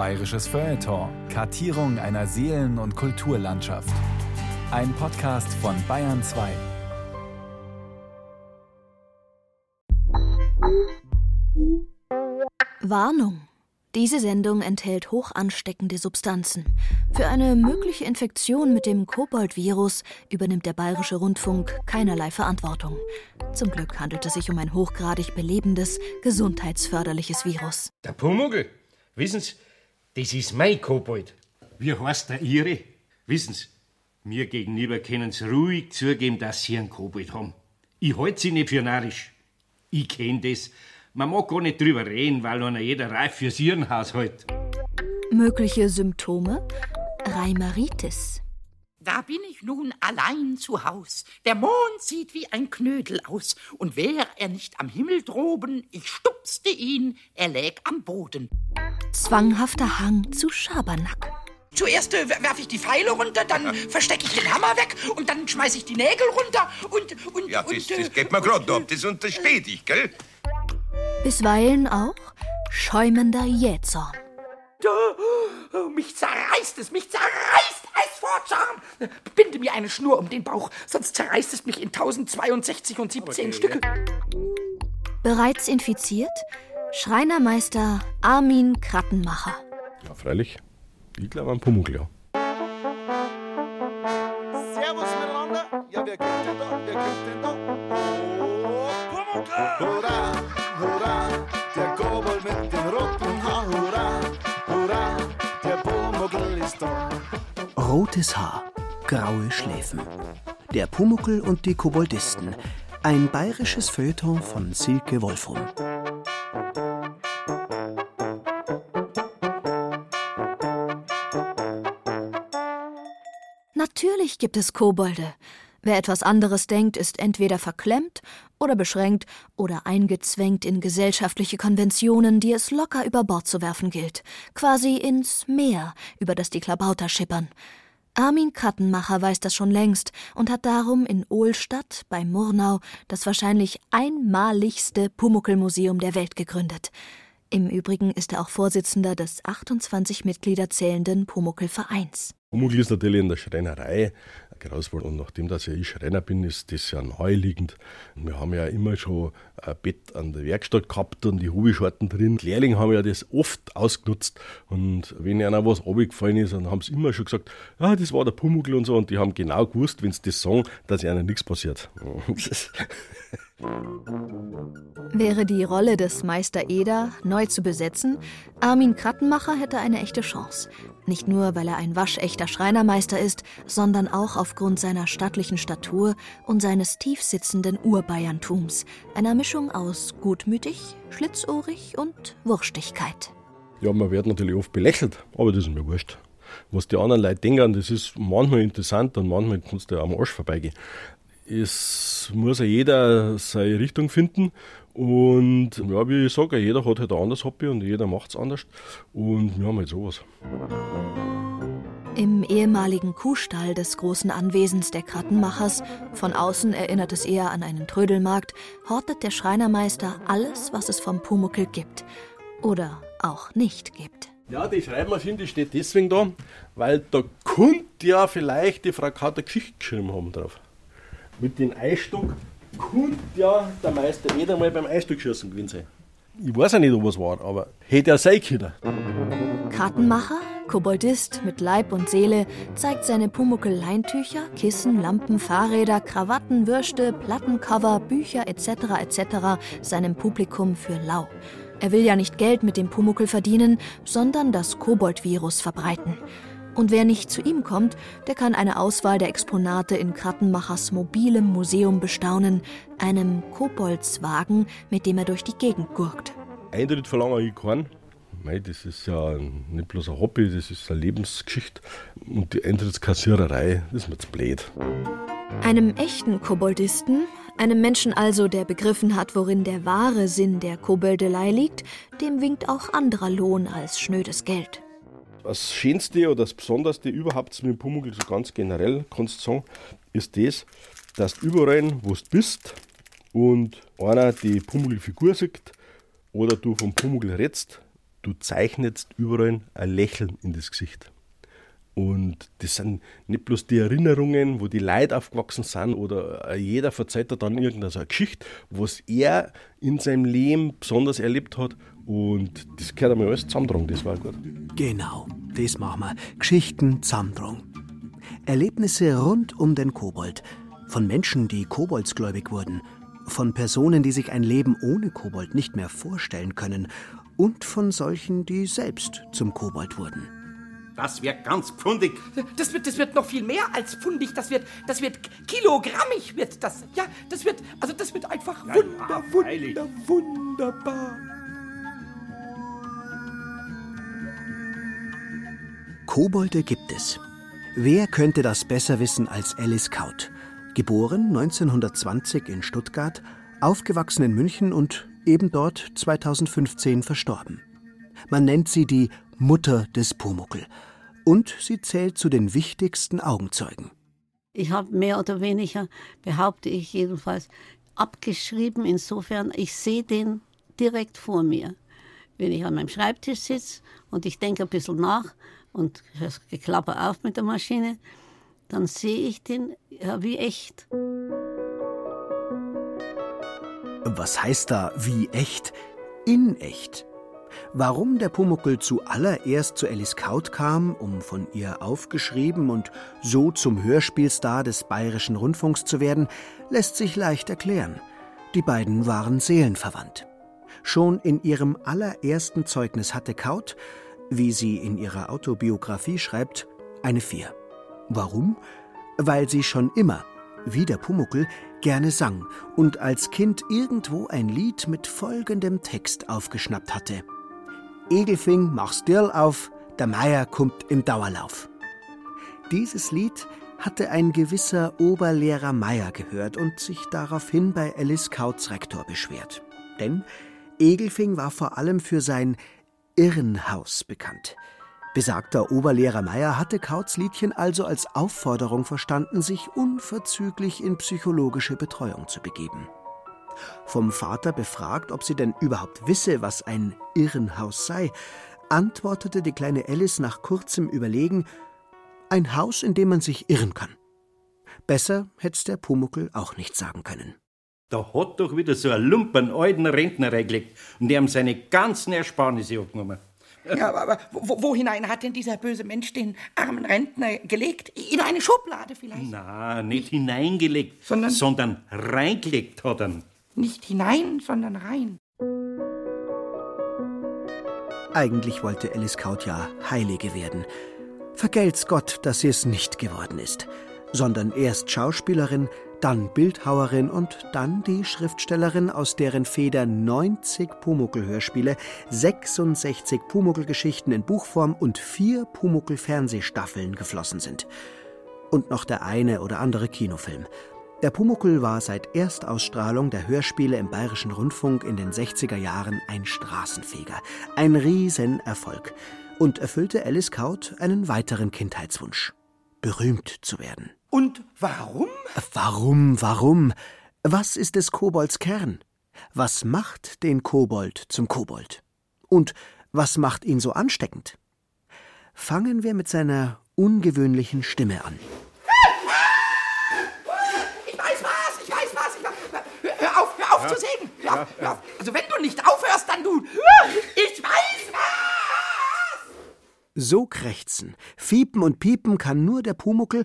Bayerisches Feuilleton – Kartierung einer Seelen- und Kulturlandschaft. Ein Podcast von BAYERN 2. Warnung! Diese Sendung enthält hoch ansteckende Substanzen. Für eine mögliche Infektion mit dem Kobold-Virus übernimmt der Bayerische Rundfunk keinerlei Verantwortung. Zum Glück handelt es sich um ein hochgradig belebendes, gesundheitsförderliches Virus. Der Pumuckl, wissen Sie, das ist mein Kobold. Wie heißt der Ihre? Wissen Sie, mir gegenüber können Sie ruhig zugeben, dass Sie einen Kobold haben. Ich halte Sie nicht für narrisch. Ich kenne das. Man mag gar nicht drüber reden, weil einer jeder reif fürs Irrenhaus hält. Mögliche Symptome? Rheumeritis. Da bin ich nun allein zu Haus. Der Mond sieht wie ein Knödel aus. Und wäre er nicht am Himmel droben, ich stupste ihn, er läg am Boden. Zwanghafter Hang zu Schabernack. Zuerst werfe ich die Pfeile runter, dann verstecke ich den Hammer weg und dann schmeiße ich die Nägel runter und ja, das geht mir gerade ab, das untersteht ich, gell? Bisweilen auch schäumender Jähzorn. Mich zerreißt es vor Zorn. Binde mir eine Schnur um den Bauch, sonst zerreißt es mich in 1062,17 Stücke. Bereits infiziert? Schreinermeister Armin Krattenmacher. Ja, freilich. Ich glaube an Pumuckl, ja. Servus miteinander. Ja, wer könnte da? Oh, Pumuckl! Hurra, hurra, der Kobold mit dem roten Haar. Hurra, hurra, der Pumuckl ist da. Rotes Haar, graue Schläfen. Der Pumuckl und die Koboldisten. Ein bayerisches Feuilleton von Silke Wolfrum. Natürlich gibt es Kobolde. Wer etwas anderes denkt, ist entweder verklemmt oder beschränkt oder eingezwängt in gesellschaftliche Konventionen, die es locker über Bord zu werfen gilt. Quasi ins Meer, über das die Klabauter schippern. Armin Krattenmacher weiß das schon längst und hat darum in Ohlstadt bei Murnau das wahrscheinlich einmaligste Pumuckl-Museum der Welt gegründet. Im Übrigen ist er auch Vorsitzender des 28 Mitglieder zählenden Pumuckl-Vereins. Pumuckl ist natürlich in der Schreinerei groß geworden. Und nachdem, dass ich Schreiner bin, ist das ja naheliegend. Wir haben ja immer schon ein Bett an der Werkstatt gehabt und die Hobbyscharten drin. Die Lehrlinge haben ja das oft ausgenutzt. Und wenn ihnen was runtergefallen ist, dann haben sie immer schon gesagt, ah, das war der Pumuckl und so. Und die haben genau gewusst, wenn sie das sagen, dass ihnen nichts passiert. Wäre die Rolle des Meister Eder neu zu besetzen, Armin Krattenmacher hätte eine echte Chance. Nicht nur, weil er ein waschechter Schreinermeister ist, sondern auch aufgrund seiner stattlichen Statur und seines tiefsitzenden Urbayerntums, einer Mischung aus gutmütig, schlitzohrig und Wurstigkeit. Ja, man wird natürlich oft belächelt, aber das ist mir wurscht. Was die anderen Leute denken, das ist manchmal interessant und manchmal kannst du ja am Arsch vorbeigehen. Es muss ja jeder seine Richtung finden und ja, wie ich sage, jeder hat halt ein anderes Hobby und jeder macht es anders und wir haben halt sowas. Im ehemaligen Kuhstall des großen Anwesens der Krattenmachers, von außen erinnert es eher an einen Trödelmarkt, hortet der Schreinermeister alles, was es vom Pumuckl gibt oder auch nicht gibt. Ja, die Schreibmaschine, die steht deswegen da, weil da könnte ja vielleicht die Frau Kaut eine Geschichte geschrieben haben drauf. Mit dem Eisstock könnte ja der Meister Eder mal beim Eisstockschießen gewesen sein. Ich weiß ja nicht, ob es war, aber hätte er sein können. Krattenmacher, Koboldist mit Leib und Seele, zeigt seine Pumuckl-Leintücher, Kissen, Lampen, Fahrräder, Krawatten, Würste, Plattencover, Bücher etc. seinem Publikum für lau. Er will ja nicht Geld mit dem Pumuckl verdienen, sondern das Kobold-Virus verbreiten. Und wer nicht zu ihm kommt, der kann eine Auswahl der Exponate in Krattenmachers mobilem Museum bestaunen, einem Koboldswagen, mit dem er durch die Gegend gurkt. Eintritt verlange ich keinen. Mei, das ist ja nicht bloß ein Hobby, das ist eine Lebensgeschichte. Und die Eintrittskassiererei, das ist mir zu blöd. Einem echten Koboldisten, einem Menschen also, der begriffen hat, worin der wahre Sinn der Koboldelei liegt, dem winkt auch anderer Lohn als schnödes Geld. Das Schönste oder das Besonderste überhaupt mit dem Pumuckl, so ganz generell kannst du sagen, ist das, dass du überall, wo du bist und einer die Pumuckl-Figur sieht oder du vom Pumuckl redst, du zeichnest überall ein Lächeln in das Gesicht. Und das sind nicht bloß die Erinnerungen, wo die Leute aufgewachsen sind oder jeder verzeiht dann irgendeine Geschichte, was er in seinem Leben besonders erlebt hat. Und das gehört einmal alles zusammentragen, das war gut. Genau, das machen wir. Geschichten zusammentragen. Erlebnisse rund um den Kobold. Von Menschen, die koboldsgläubig wurden. Von Personen, die sich ein Leben ohne Kobold nicht mehr vorstellen können. Und von solchen, die selbst zum Kobold wurden. Das wird ganz pfundig. Das wird noch viel mehr als pfundig. Das wird kilogrammig wird das. Ja, das wird einfach wunderbar. Kobolde gibt es. Wer könnte das besser wissen als Alice Kaut? Geboren 1920 in Stuttgart, aufgewachsen in München und eben dort 2015 verstorben. Man nennt sie die Mutter des Pumuckl. Und sie zählt zu den wichtigsten Augenzeugen. Ich habe mehr oder weniger, behaupte ich jedenfalls, abgeschrieben. Insofern, ich sehe den direkt vor mir. Wenn ich an meinem Schreibtisch sitze und ich denke ein bisschen nach und höre Geklapper auf mit der Maschine, dann sehe ich den ja, wie echt. Was heißt da wie echt? In echt. Warum der Pumuckl zuallererst zu Alice Kaut kam, um von ihr aufgeschrieben und so zum Hörspielstar des Bayerischen Rundfunks zu werden, lässt sich leicht erklären. Die beiden waren seelenverwandt. Schon in ihrem allerersten Zeugnis hatte Kaut, wie sie in ihrer Autobiografie schreibt, eine 4. Warum? Weil sie schon immer, wie der Pumuckl, gerne sang und als Kind irgendwo ein Lied mit folgendem Text aufgeschnappt hatte. Egelfing mach's Dirl auf, der Meier kommt im Dauerlauf. Dieses Lied hatte ein gewisser Oberlehrer Meier gehört und sich daraufhin bei Alice Kauts Rektor beschwert. Denn Egelfing war vor allem für sein Irrenhaus bekannt. Besagter Oberlehrer Meier hatte Kauts Liedchen also als Aufforderung verstanden, sich unverzüglich in psychologische Betreuung zu begeben. Vom Vater befragt, ob sie denn überhaupt wisse, was ein Irrenhaus sei, antwortete die kleine Alice nach kurzem Überlegen: ein Haus, in dem man sich irren kann. Besser hätt's der Pumuckl auch nicht sagen können. Da hat doch wieder so ein Lumpen alten Rentner reingelegt und die haben seine ganzen Ersparnisse abgenommen. Ja, aber wo hinein hat denn dieser böse Mensch den armen Rentner gelegt? In eine Schublade vielleicht? Na, nicht hineingelegt, sondern reingelegt hat er. Nicht hinein, sondern rein. Eigentlich wollte Alice Kaut ja Heilige werden. Vergelt's Gott, dass sie es nicht geworden ist. Sondern erst Schauspielerin, dann Bildhauerin und dann die Schriftstellerin, aus deren Feder 90 Pumuckl-Hörspiele, 66 Pumuckl-Geschichten in Buchform und 4 Pumuckl-Fernsehstaffeln geflossen sind. Und noch der eine oder andere Kinofilm. Der Pumuckl war seit Erstausstrahlung der Hörspiele im Bayerischen Rundfunk in den 60er Jahren ein Straßenfeger. Ein Riesenerfolg. Und erfüllte Alice Kaut einen weiteren Kindheitswunsch: berühmt zu werden. Und warum? Warum? Was ist des Kobolds Kern? Was macht den Kobold zum Kobold? Und was macht ihn so ansteckend? Fangen wir mit seiner ungewöhnlichen Stimme an. Ich weiß was. Hör auf zu singen. Hör auf. Also wenn du nicht aufhörst, dann du. Ich weiß was. So krächzen, fiepen und piepen kann nur der Pumuckl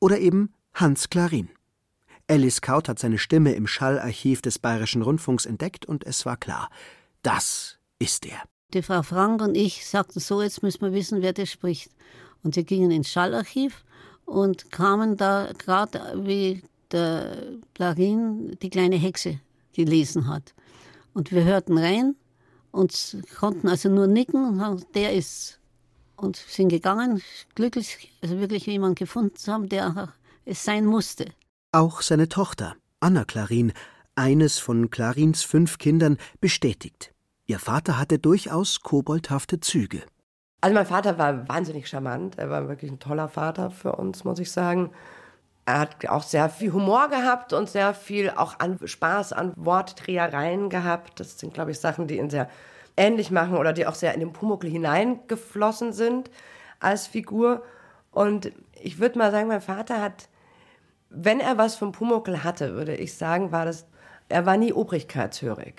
oder eben Hans Clarin. Alice Kaut hat seine Stimme im Schallarchiv des Bayerischen Rundfunks entdeckt und es war klar, das ist er. Die Frau Frank und ich sagten so, jetzt müssen wir wissen, wer das spricht. Und wir gingen ins Schallarchiv und kamen da gerade, wie der Clarin die kleine Hexe gelesen hat. Und wir hörten rein und konnten also nur nicken und sagen, der ist's. Und sind gegangen, glücklich, also wirklich jemanden gefunden zu haben, der es sein musste. Auch seine Tochter, Anna Klarin, eines von Clarins 5 Kindern, bestätigt: ihr Vater hatte durchaus koboldhafte Züge. Also mein Vater war wahnsinnig charmant, er war wirklich ein toller Vater für uns, muss ich sagen. Er hat auch sehr viel Humor gehabt und sehr viel auch an Spaß an Wortdrehereien gehabt. Das sind, glaube ich, Sachen, die in sehr ähnlich machen oder die auch sehr in den Pumuckl hineingeflossen sind als Figur. Und ich würde mal sagen, mein Vater hat, wenn er was vom Pumuckl hatte, würde ich sagen, er war nie obrigkeitshörig.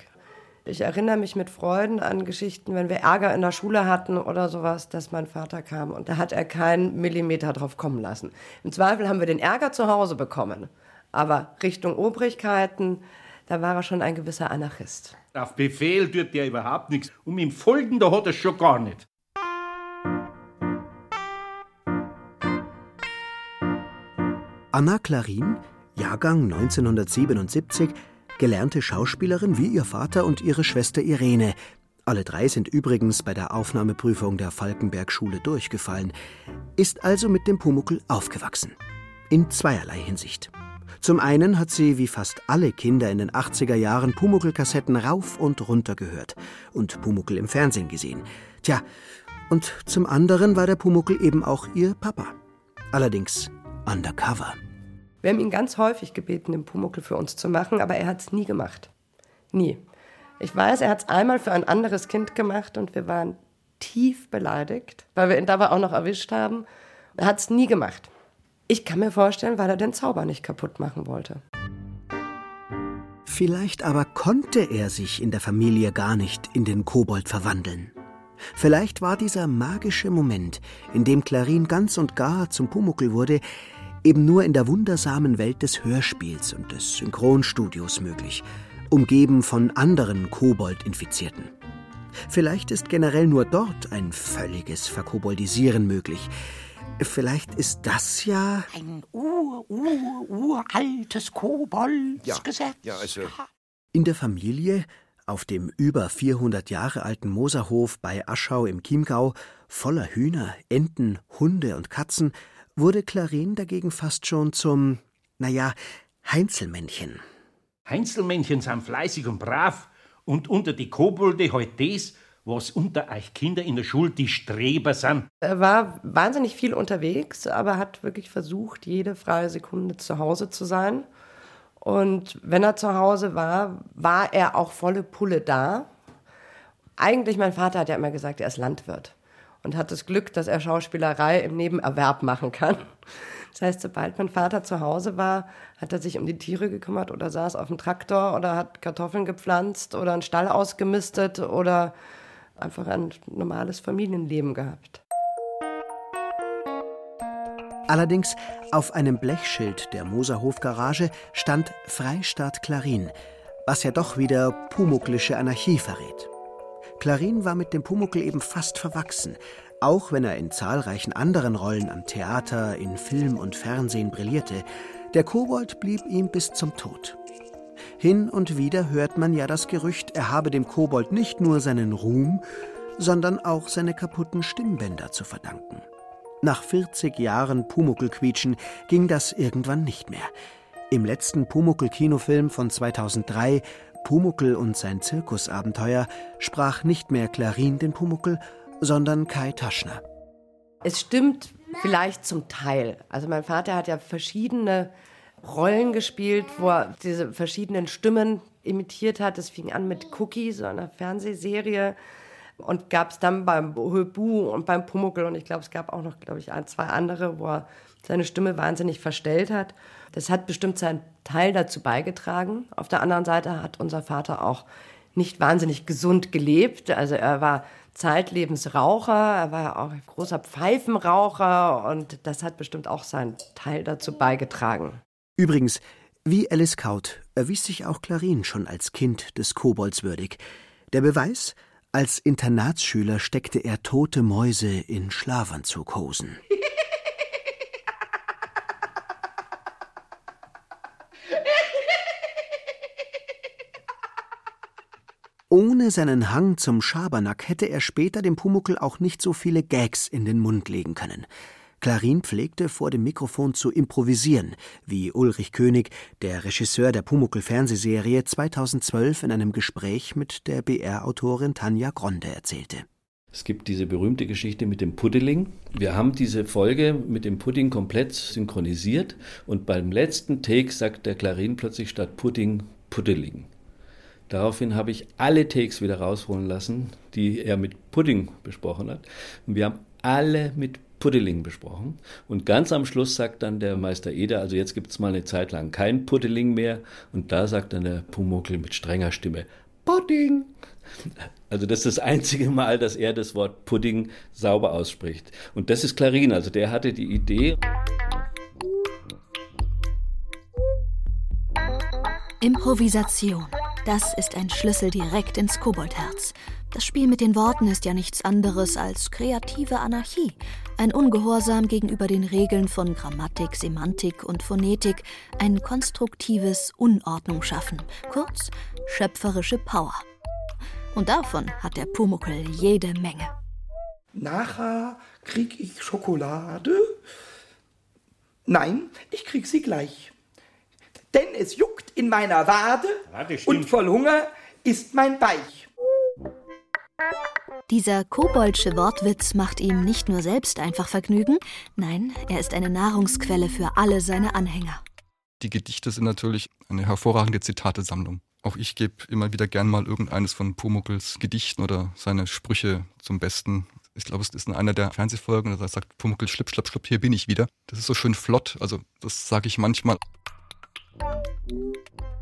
Ich erinnere mich mit Freuden an Geschichten, wenn wir Ärger in der Schule hatten oder sowas, dass mein Vater kam und da hat er keinen Millimeter drauf kommen lassen. Im Zweifel haben wir den Ärger zu Hause bekommen, aber Richtung Obrigkeiten, da war er schon ein gewisser Anarchist. Auf Befehl tut der überhaupt nichts und im Folgenden hat er schon gar nicht. Anna Klarin, Jahrgang 1977, gelernte Schauspielerin wie ihr Vater und ihre Schwester Irene. Alle drei sind übrigens bei der Aufnahmeprüfung der Falkenbergschule durchgefallen, ist also mit dem Pumuckl aufgewachsen. In zweierlei Hinsicht. Zum einen hat sie wie fast alle Kinder in den 80er Jahren Pumuckl-Kassetten rauf und runter gehört und Pumuckl im Fernsehen gesehen. Tja, und zum anderen war der Pumuckl eben auch ihr Papa. Allerdings undercover. Wir haben ihn ganz häufig gebeten, den Pumuckl für uns zu machen, aber er hat es nie gemacht. Nie. Ich weiß, er hat es einmal für ein anderes Kind gemacht und wir waren tief beleidigt, weil wir ihn dabei auch noch erwischt haben. Er hat es nie gemacht. Ich kann mir vorstellen, weil er den Zauber nicht kaputt machen wollte. Vielleicht aber konnte er sich in der Familie gar nicht in den Kobold verwandeln. Vielleicht war dieser magische Moment, in dem Klarin ganz und gar zum Pumuckl wurde, eben nur in der wundersamen Welt des Hörspiels und des Synchronstudios möglich, umgeben von anderen Kobold-Infizierten. Vielleicht ist generell nur dort ein völliges Verkoboldisieren möglich. Vielleicht ist das ja ein uraltes Koboldsgesetz. Ja, also. In der Familie, auf dem über 400 Jahre alten Moserhof bei Aschau im Chiemgau, voller Hühner, Enten, Hunde und Katzen, wurde Klarin dagegen fast schon zum, Heinzelmännchen. Heinzelmännchen sind fleißig und brav und unter die Kobolde halt das, was unter euch Kinder in der Schule die Streber sind. Er war wahnsinnig viel unterwegs, aber hat wirklich versucht, jede freie Sekunde zu Hause zu sein. Und wenn er zu Hause war, war er auch volle Pulle da. Eigentlich, mein Vater hat ja immer gesagt, er ist Landwirt. Und hat das Glück, dass er Schauspielerei im Nebenerwerb machen kann. Das heißt, sobald mein Vater zu Hause war, hat er sich um die Tiere gekümmert oder saß auf dem Traktor oder hat Kartoffeln gepflanzt oder einen Stall ausgemistet oder einfach ein normales Familienleben gehabt. Allerdings auf einem Blechschild der Moserhof-Garage stand Freistaat Klarin, was ja doch wieder pumucklische Anarchie verrät. Klarin war mit dem Pumuckl eben fast verwachsen, auch wenn er in zahlreichen anderen Rollen am Theater, in Film und Fernsehen brillierte. Der Kobold blieb ihm bis zum Tod. Hin und wieder hört man ja das Gerücht, er habe dem Kobold nicht nur seinen Ruhm, sondern auch seine kaputten Stimmbänder zu verdanken. Nach 40 Jahren Pumuckl-Quietschen ging das irgendwann nicht mehr. Im letzten Pumuckl-Kinofilm von 2003 Pumuckl und sein Zirkusabenteuer sprach nicht mehr Klarin den Pumuckl, sondern Kai Taschner. Es stimmt vielleicht zum Teil. Also mein Vater hat ja verschiedene Rollen gespielt, wo er diese verschiedenen Stimmen imitiert hat. Es fing an mit Cookie, so einer Fernsehserie, und gab es dann beim Höbu und beim Pumuckl und ich glaube, es gab auch noch, ein, zwei andere, wo er seine Stimme wahnsinnig verstellt hat. Das hat bestimmt seinen Teil dazu beigetragen. Auf der anderen Seite hat unser Vater auch nicht wahnsinnig gesund gelebt. Also er war Zeitlebensraucher, er war auch ein großer Pfeifenraucher und das hat bestimmt auch seinen Teil dazu beigetragen. Übrigens, wie Alice Kaut erwies sich auch Klarin schon als Kind des Kobolds würdig. Der Beweis: Als Internatsschüler steckte er tote Mäuse in Schlafanzughosen. Ohne seinen Hang zum Schabernack hätte er später dem Pumuckl auch nicht so viele Gags in den Mund legen können. Klarin pflegte vor dem Mikrofon zu improvisieren, wie Ulrich König, der Regisseur der Pumuckl-Fernsehserie, 2012 in einem Gespräch mit der BR-Autorin Tanja Gronde erzählte. Es gibt diese berühmte Geschichte mit dem Pudding. Wir haben diese Folge mit dem Pudding komplett synchronisiert und beim letzten Take sagt der Klarin plötzlich statt Pudding Pudding. Daraufhin habe ich alle Takes wieder rausholen lassen, die er mit Pudding besprochen hat. Und wir haben alle mit Puddeling besprochen. Und ganz am Schluss sagt dann der Meister Eder, also jetzt gibt es mal eine Zeit lang kein Puddeling mehr. Und da sagt dann der Pumuckl mit strenger Stimme, Pudding. Also das ist das einzige Mal, dass er das Wort Pudding sauber ausspricht. Und das ist Clarin, also der hatte die Idee. Improvisation. Das ist ein Schlüssel direkt ins Koboldherz. Das Spiel mit den Worten ist ja nichts anderes als kreative Anarchie. Ein Ungehorsam gegenüber den Regeln von Grammatik, Semantik und Phonetik. Ein konstruktives Unordnung schaffen. Kurz, schöpferische Power. Und davon hat der Pumuckl jede Menge. Nachher krieg ich Schokolade? Nein, ich krieg sie gleich. Denn es juckt in meiner Wade und voll Hunger ist mein Beich. Dieser koboldsche Wortwitz macht ihm nicht nur selbst einfach Vergnügen, nein, er ist eine Nahrungsquelle für alle seine Anhänger. Die Gedichte sind natürlich eine hervorragende Zitatesammlung. Auch ich gebe immer wieder gern mal irgendeines von Pumuckls Gedichten oder seine Sprüche zum Besten. Ich glaube, es ist in einer der Fernsehfolgen, da sagt Pumuckl, schlipp, schlapp, schlupp, hier bin ich wieder. Das ist so schön flott, also das sage ich manchmal.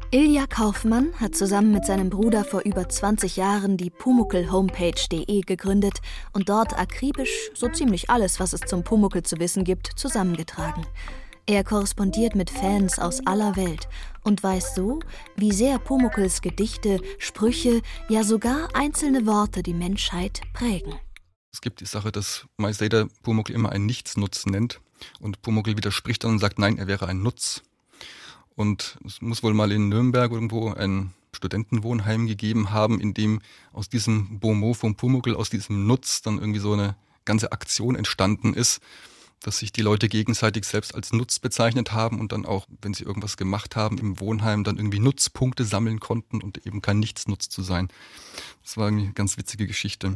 Ilja Kaufmann hat zusammen mit seinem Bruder vor über 20 Jahren die Pumuckl-Homepage.de gegründet und dort akribisch so ziemlich alles, was es zum Pumuckl zu wissen gibt, zusammengetragen. Er korrespondiert mit Fans aus aller Welt und weiß so, wie sehr Pumuckls Gedichte, Sprüche, ja sogar einzelne Worte die Menschheit prägen. Es gibt die Sache, dass Meister Eder Pumuckl immer einen Nichtsnutz nennt und Pumuckl widerspricht dann und sagt, nein, er wäre ein Nutz. Und es muss wohl mal in Nürnberg irgendwo ein Studentenwohnheim gegeben haben, in dem aus diesem Bonmot vom Pumuckl, aus diesem Nutz dann irgendwie so eine ganze Aktion entstanden ist, dass sich die Leute gegenseitig selbst als Nutz bezeichnet haben und dann auch, wenn sie irgendwas gemacht haben im Wohnheim, dann irgendwie Nutzpunkte sammeln konnten und eben kein Nichtsnutz zu sein. Das war irgendwie eine ganz witzige Geschichte.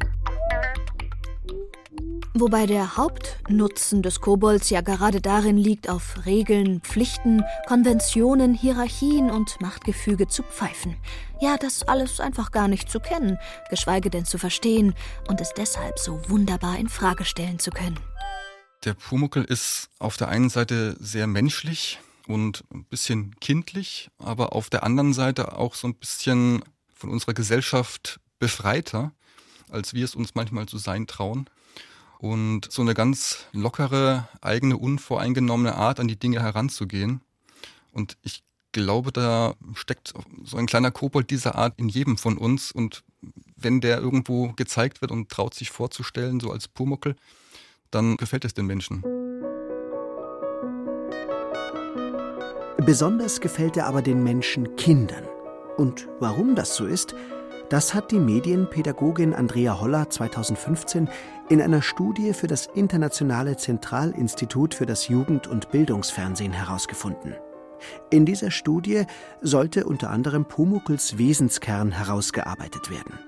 Wobei der Hauptnutzen des Kobolds ja gerade darin liegt, auf Regeln, Pflichten, Konventionen, Hierarchien und Machtgefüge zu pfeifen. Ja, das alles einfach gar nicht zu kennen, geschweige denn zu verstehen und es deshalb so wunderbar in Frage stellen zu können. Der Pumuckl ist auf der einen Seite sehr menschlich und ein bisschen kindlich, aber auf der anderen Seite auch so ein bisschen von unserer Gesellschaft befreiter, als wir es uns manchmal zu sein trauen. Und so eine ganz lockere, eigene, unvoreingenommene Art, an die Dinge heranzugehen. Und ich glaube, da steckt so ein kleiner Kobold dieser Art in jedem von uns. Und wenn der irgendwo gezeigt wird und traut sich vorzustellen, so als Pumuckl, dann gefällt es den Menschen. Besonders gefällt er aber den Menschen Kindern. Und warum das so ist, das hat die Medienpädagogin Andrea Holler 2015 in einer Studie für das Internationale Zentralinstitut für das Jugend- und Bildungsfernsehen herausgefunden. In dieser Studie sollte unter anderem Pumuckls Wesenskern herausgearbeitet werden.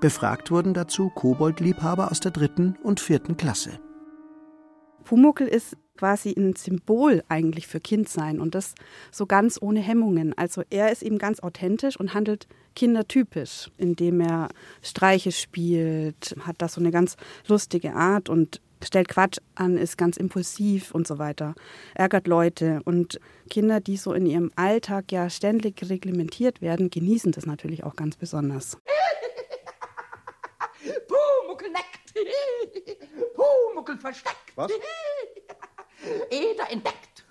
Befragt wurden dazu Koboldliebhaber aus der 3. und 4. Klasse. Pumuckl ist quasi ein Symbol eigentlich für Kindsein und das so ganz ohne Hemmungen. Also er ist eben ganz authentisch und handelt kindertypisch, indem er Streiche spielt, hat da so eine ganz lustige Art und stellt Quatsch an, ist ganz impulsiv und so weiter, ärgert Leute. Und Kinder, die so in ihrem Alltag ja ständig reglementiert werden, genießen das natürlich auch ganz besonders. Pumuckl neckt, Pumuckl versteckt. Was? Eder entdeckt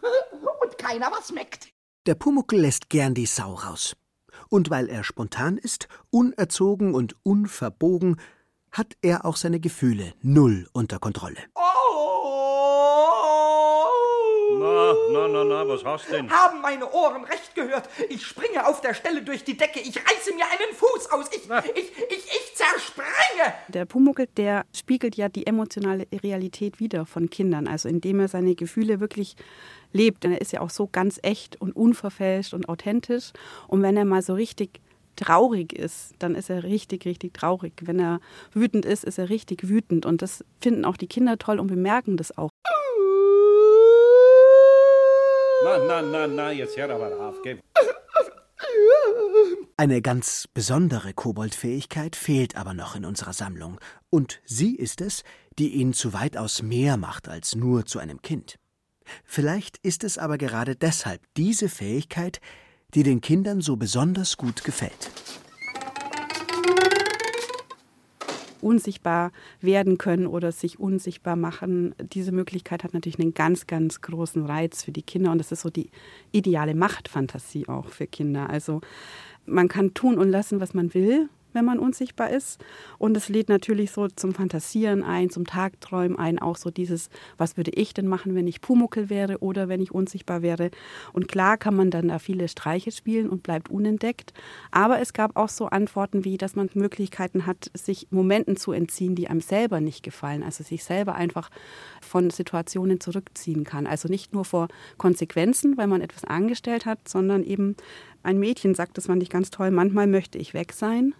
und keiner was meckt. Der Pumuckl lässt gern die Sau raus. Und weil er spontan ist, unerzogen und unverbogen, hat er auch seine Gefühle null unter Kontrolle. Oh! Na, was hast du denn? Haben meine Ohren recht gehört? Ich springe auf der Stelle durch die Decke, ich reiße mir einen Fuß aus, ich zersprenge! Der Pumuckl, der spiegelt ja die emotionale Realität wider von Kindern, also indem er seine Gefühle wirklich lebt. Und er ist ja auch so ganz echt und unverfälscht und authentisch. Und wenn er mal so richtig traurig ist, dann ist er richtig, richtig traurig. Wenn er wütend ist, ist er richtig wütend. Und das finden auch die Kinder toll und bemerken das auch. Na, jetzt hör aber auf, gell? Eine ganz besondere Koboldfähigkeit fehlt aber noch in unserer Sammlung, und sie ist es, die ihn zu weitaus mehr macht als nur zu einem Kind. Vielleicht ist es aber gerade deshalb diese Fähigkeit, die den Kindern so besonders gut gefällt. Unsichtbar werden können oder sich unsichtbar machen. Diese Möglichkeit hat natürlich einen ganz, ganz großen Reiz für die Kinder, und das ist so die ideale Machtfantasie auch für Kinder. Also man kann tun und lassen, was man will, wenn man unsichtbar ist, und es lädt natürlich so zum Fantasieren ein, zum Tagträumen ein, auch so dieses, was würde ich denn machen, wenn ich Pumuckl wäre oder wenn ich unsichtbar wäre, und klar kann man dann da viele Streiche spielen und bleibt unentdeckt, aber es gab auch so Antworten wie, dass man Möglichkeiten hat, sich Momenten zu entziehen, die einem selber nicht gefallen, also sich selber einfach von Situationen zurückziehen kann, also nicht nur vor Konsequenzen, weil man etwas angestellt hat, sondern eben ein Mädchen sagt, das fand ich ganz toll, manchmal möchte ich weg sein.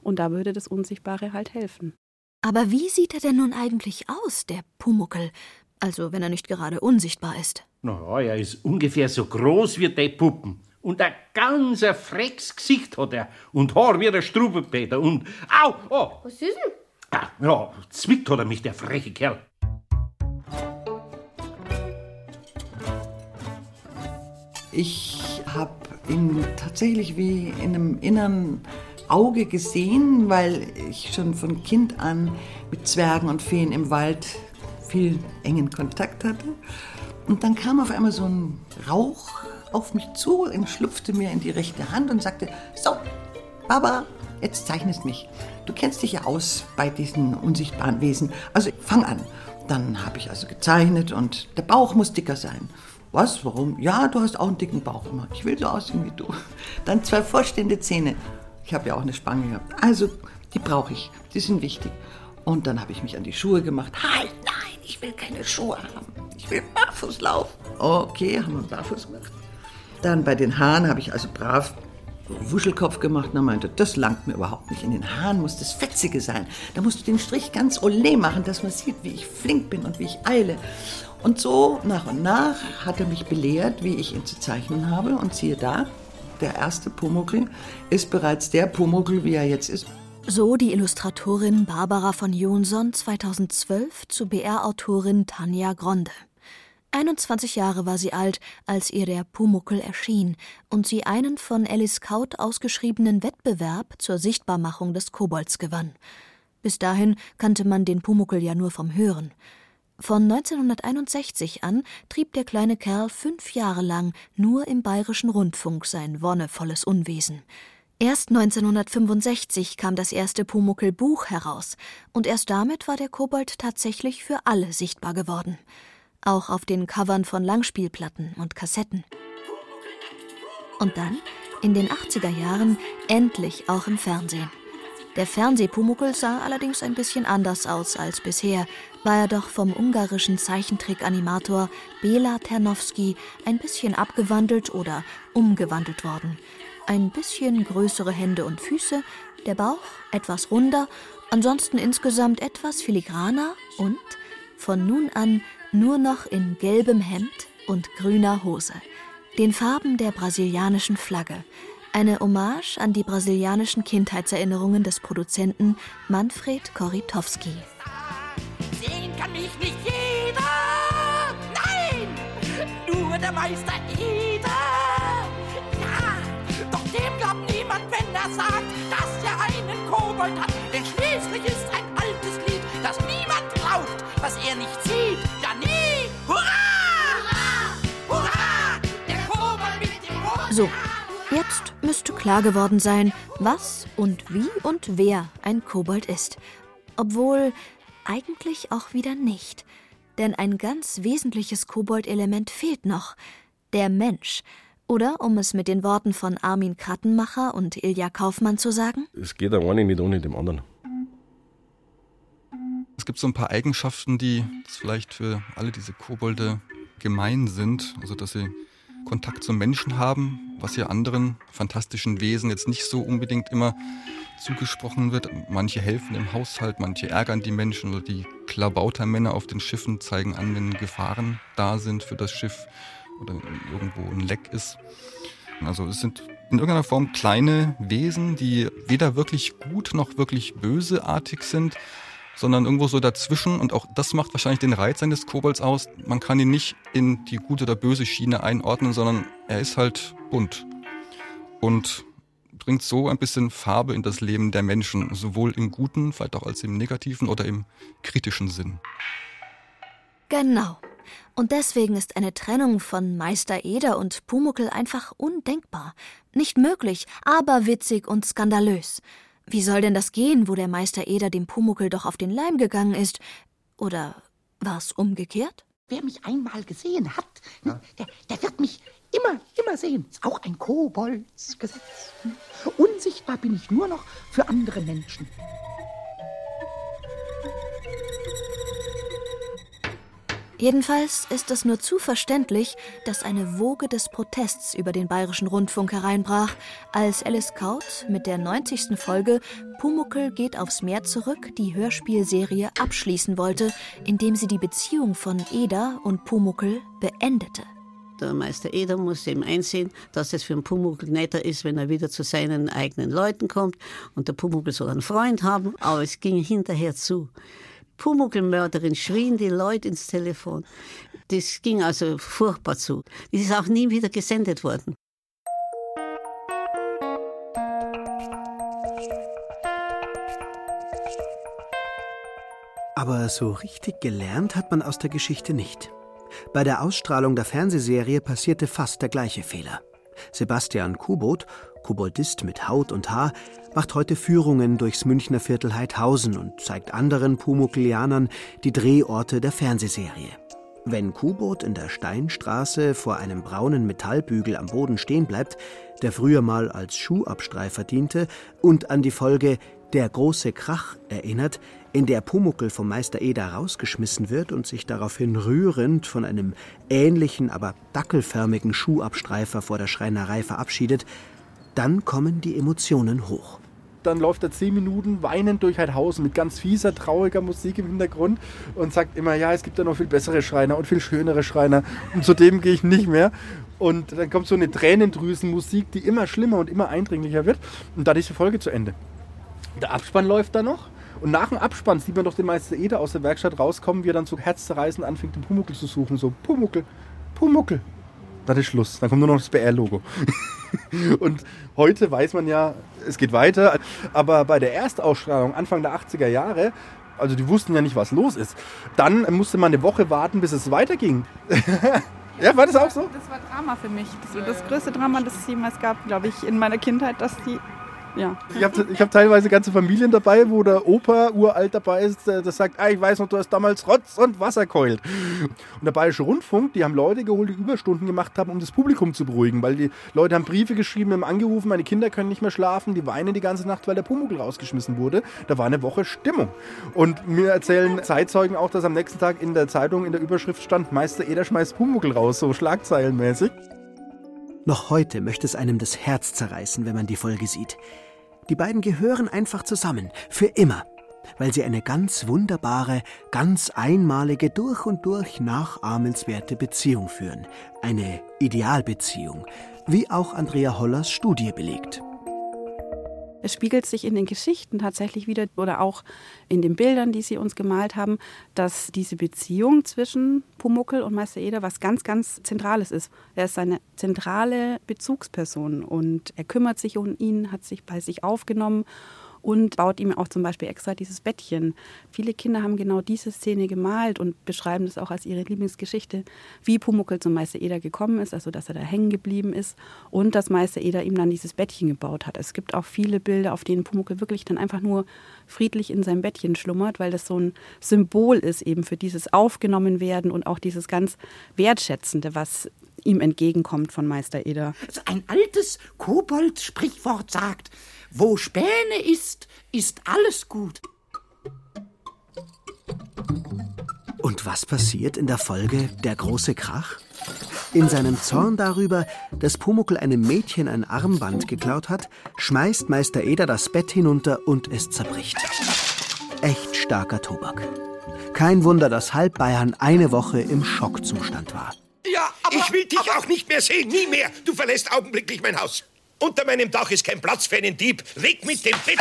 Und da würde das Unsichtbare halt helfen. Aber wie sieht er denn nun eigentlich aus, der Pumuckl? Also wenn er nicht gerade unsichtbar ist. Na ja, er ist ungefähr so groß wie die Puppen. Und ein ganz frecks Gesicht hat er. Und Haar wie der Struwelpeter. Und au, oh. Was ist denn? Ah, ja, zwickt hat er mich, der freche Kerl. Ich habe ihn tatsächlich wie in einem inneren Auge gesehen, weil ich schon von Kind an mit Zwergen und Feen im Wald viel engen Kontakt hatte. Und dann kam auf einmal so ein Rauch auf mich zu und schlüpfte mir in die rechte Hand und sagte, so, Baba, jetzt zeichnest mich. Du kennst dich ja aus bei diesen unsichtbaren Wesen. Also fang an. Dann habe ich also gezeichnet, und der Bauch muss dicker sein. Was, warum? Ja, du hast auch einen dicken Bauch immer. Ich will so aussehen wie du. Dann 2 vorstehende Zähne. Ich habe ja auch eine Spange gehabt. Also, die brauche ich. Die sind wichtig. Und dann habe ich mich an die Schuhe gemacht. Halt, nein, ich will keine Schuhe haben. Ich will barfuß laufen. Okay, haben wir barfuß gemacht. Dann bei den Haaren habe ich also brav Wuschelkopf gemacht. Und er meinte, das langt mir überhaupt nicht. In den Haaren muss das Fetzige sein. Da musst du den Strich ganz olé machen, dass man sieht, wie ich flink bin und wie ich eile. Und so, nach und nach, hat er mich belehrt, wie ich ihn zu zeichnen habe. Und siehe da, der erste Pumuckl ist bereits der Pumuckl, wie er jetzt ist. So die Illustratorin Barbara von Johnson 2012 zu BR-Autorin Tanja Gronde. 21 Jahre war sie alt, als ihr der Pumuckl erschien und sie einen von Alice Kaut ausgeschriebenen Wettbewerb zur Sichtbarmachung des Kobolds gewann. Bis dahin kannte man den Pumuckl ja nur vom Hören. Von 1961 an trieb der kleine Kerl 5 Jahre lang nur im Bayerischen Rundfunk sein wonnevolles Unwesen. Erst 1965 kam das erste Pumuckl-Buch heraus, und erst damit war der Kobold tatsächlich für alle sichtbar geworden. Auch auf den Covern von Langspielplatten und Kassetten. Und dann, in den 80er Jahren, endlich auch im Fernsehen. Der Fernsehpumuckl sah allerdings ein bisschen anders aus als bisher, war er doch vom ungarischen Zeichentrick-Animator Béla Ternovszky ein bisschen abgewandelt oder umgewandelt worden. Ein bisschen größere Hände und Füße, der Bauch etwas runder, ansonsten insgesamt etwas filigraner und von nun an nur noch in gelbem Hemd und grüner Hose, den Farben der brasilianischen Flagge. Eine Hommage an die brasilianischen Kindheitserinnerungen des Produzenten Manfred Koritowski. Sehen kann mich nicht jeder, nein, nur der Meister Eder. Ja, doch dem glaubt niemand, wenn er sagt, dass er einen Kobold hat. Denn schließlich ist ein altes Lied, das niemand glaubt, was er nicht sieht, ja nie. Hurra, hurra, hurra, der Kobold mit dem Roten. So. Jetzt müsste klar geworden sein, was und wie und wer ein Kobold ist. Obwohl eigentlich auch wieder nicht. Denn ein ganz wesentliches Kobold-Element fehlt noch. Der Mensch. Oder, um es mit den Worten von Armin Krattenmacher und Ilja Kaufmann zu sagen: Es geht der eine nicht ohne den anderen. Es gibt so ein paar Eigenschaften, die vielleicht für alle diese Kobolde gemein sind. Also, dass sie Kontakt zum Menschen haben, was ja anderen fantastischen Wesen jetzt nicht so unbedingt immer zugesprochen wird. Manche helfen im Haushalt, manche ärgern die Menschen, oder die Klabautermänner auf den Schiffen zeigen an, wenn Gefahren da sind für das Schiff oder irgendwo ein Leck ist. Also es sind in irgendeiner Form kleine Wesen, die weder wirklich gut noch wirklich böseartig sind, sondern irgendwo so dazwischen. Und auch das macht wahrscheinlich den Reiz eines Kobolds aus. Man kann ihn nicht in die gute oder böse Schiene einordnen, sondern er ist halt bunt und bringt so ein bisschen Farbe in das Leben der Menschen, sowohl im guten, vielleicht auch als im negativen oder im kritischen Sinn. Genau. Und deswegen ist eine Trennung von Meister Eder und Pumuckl einfach undenkbar. Nicht möglich, aberwitzig und skandalös. Wie soll denn das gehen, wo der Meister Eder dem Pumuckl doch auf den Leim gegangen ist? Oder war es umgekehrt? Wer mich einmal gesehen hat, der wird mich immer sehen. Ist auch ein Koboldsgesetz. Unsichtbar bin ich nur noch für andere Menschen. Jedenfalls ist es nur zu verständlich, dass eine Woge des Protests über den Bayerischen Rundfunk hereinbrach, als Alice Kaut mit der 90. Folge Pumuckl geht aufs Meer zurück die Hörspielserie abschließen wollte, indem sie die Beziehung von Eder und Pumuckl beendete. Der Meister Eder muss eben einsehen, dass es für den Pumuckl netter ist, wenn er wieder zu seinen eigenen Leuten kommt. Und der Pumuckl soll einen Freund haben, aber es ging hinterher zu. Pumuckl-Mörderin schrien die Leute ins Telefon. Das ging also furchtbar zu. Das ist auch nie wieder gesendet worden. Aber so richtig gelernt hat man aus der Geschichte nicht. Bei der Ausstrahlung der Fernsehserie passierte fast der gleiche Fehler. Sebastian Kubot, Koboldist mit Haut und Haar, macht heute Führungen durchs Münchner Viertel Haidhausen und zeigt anderen Pumucklianern die Drehorte der Fernsehserie. Wenn Kubot in der Steinstraße vor einem braunen Metallbügel am Boden stehen bleibt, der früher mal als Schuhabstreifer diente und an die Folge »Der große Krach« erinnert, in der Pumuckl vom Meister Eder rausgeschmissen wird und sich daraufhin rührend von einem ähnlichen, aber dackelförmigen Schuhabstreifer vor der Schreinerei verabschiedet, dann kommen die Emotionen hoch. Dann läuft er 10 Minuten weinend durch Haidhausen mit ganz fieser, trauriger Musik im Hintergrund und sagt immer, ja, es gibt ja noch viel bessere Schreiner und viel schönere Schreiner und zu dem gehe ich nicht mehr. Und dann kommt so eine Tränendrüsenmusik, die immer schlimmer und immer eindringlicher wird und dann ist die Folge zu Ende. Der Abspann läuft dann noch. Und nach dem Abspann sieht man doch den Meister Eder aus der Werkstatt rauskommen, wie er dann so herzzerreißend anfängt, den Pumuckl zu suchen. So, Pumuckl, Pumuckl. Dann ist Schluss. Dann kommt nur noch das BR-Logo. Und heute weiß man ja, es geht weiter. Aber bei der Erstausstrahlung Anfang der 80er Jahre, also die wussten ja nicht, was los ist, dann musste man eine Woche warten, bis es weiterging. Ja, war das auch so? Das war Drama für mich. Das war das größte Drama, das es jemals gab, glaube ich, in meiner Kindheit, dass die... Ja. Ich hab teilweise ganze Familien dabei, wo der Opa uralt dabei ist, der sagt, ich weiß noch, du hast damals Rotz und Wasser keult. Und der Bayerische Rundfunk, die haben Leute geholt, die Überstunden gemacht haben, um das Publikum zu beruhigen, weil die Leute haben Briefe geschrieben, haben angerufen, meine Kinder können nicht mehr schlafen, die weinen die ganze Nacht, weil der Pumuckl rausgeschmissen wurde. Da war eine Woche Stimmung. Und mir erzählen Zeitzeugen auch, dass am nächsten Tag in der Zeitung in der Überschrift stand, Meister Eder schmeißt Pumuckl raus, so schlagzeilenmäßig. Noch heute möchte es einem das Herz zerreißen, wenn man die Folge sieht. Die beiden gehören einfach zusammen, für immer, weil sie eine ganz wunderbare, ganz einmalige, durch und durch nachahmenswerte Beziehung führen. Eine Idealbeziehung, wie auch Andrea Hollers Studie belegt. Es spiegelt sich in den Geschichten tatsächlich wieder oder auch in den Bildern, die sie uns gemalt haben, dass diese Beziehung zwischen Pumuckl und Meister Eder was ganz, ganz Zentrales ist. Er ist seine zentrale Bezugsperson und er kümmert sich um ihn, hat sich bei sich aufgenommen und baut ihm auch zum Beispiel extra dieses Bettchen. Viele Kinder haben genau diese Szene gemalt und beschreiben das auch als ihre Lieblingsgeschichte, wie Pumuckl zum Meister Eder gekommen ist, also dass er da hängen geblieben ist und dass Meister Eder ihm dann dieses Bettchen gebaut hat. Es gibt auch viele Bilder, auf denen Pumuckl wirklich dann einfach nur friedlich in seinem Bettchen schlummert, weil das so ein Symbol ist eben für dieses Aufgenommenwerden und auch dieses ganz Wertschätzende, was ihm entgegenkommt von Meister Eder. Also ein altes Kobold-Sprichwort sagt, wo Späne ist, ist alles gut. Und was passiert in der Folge Der große Krach? In seinem Zorn darüber, dass Pumuckl einem Mädchen ein Armband geklaut hat, schmeißt Meister Eder das Bett hinunter und es zerbricht. Echt starker Tobak. Kein Wunder, dass halb Bayern eine Woche im Schockzustand war. Ja, aber ich will dich auch nicht mehr sehen, nie mehr. Du verlässt augenblicklich mein Haus. Unter meinem Dach ist kein Platz für einen Dieb. Weg mit dem Bett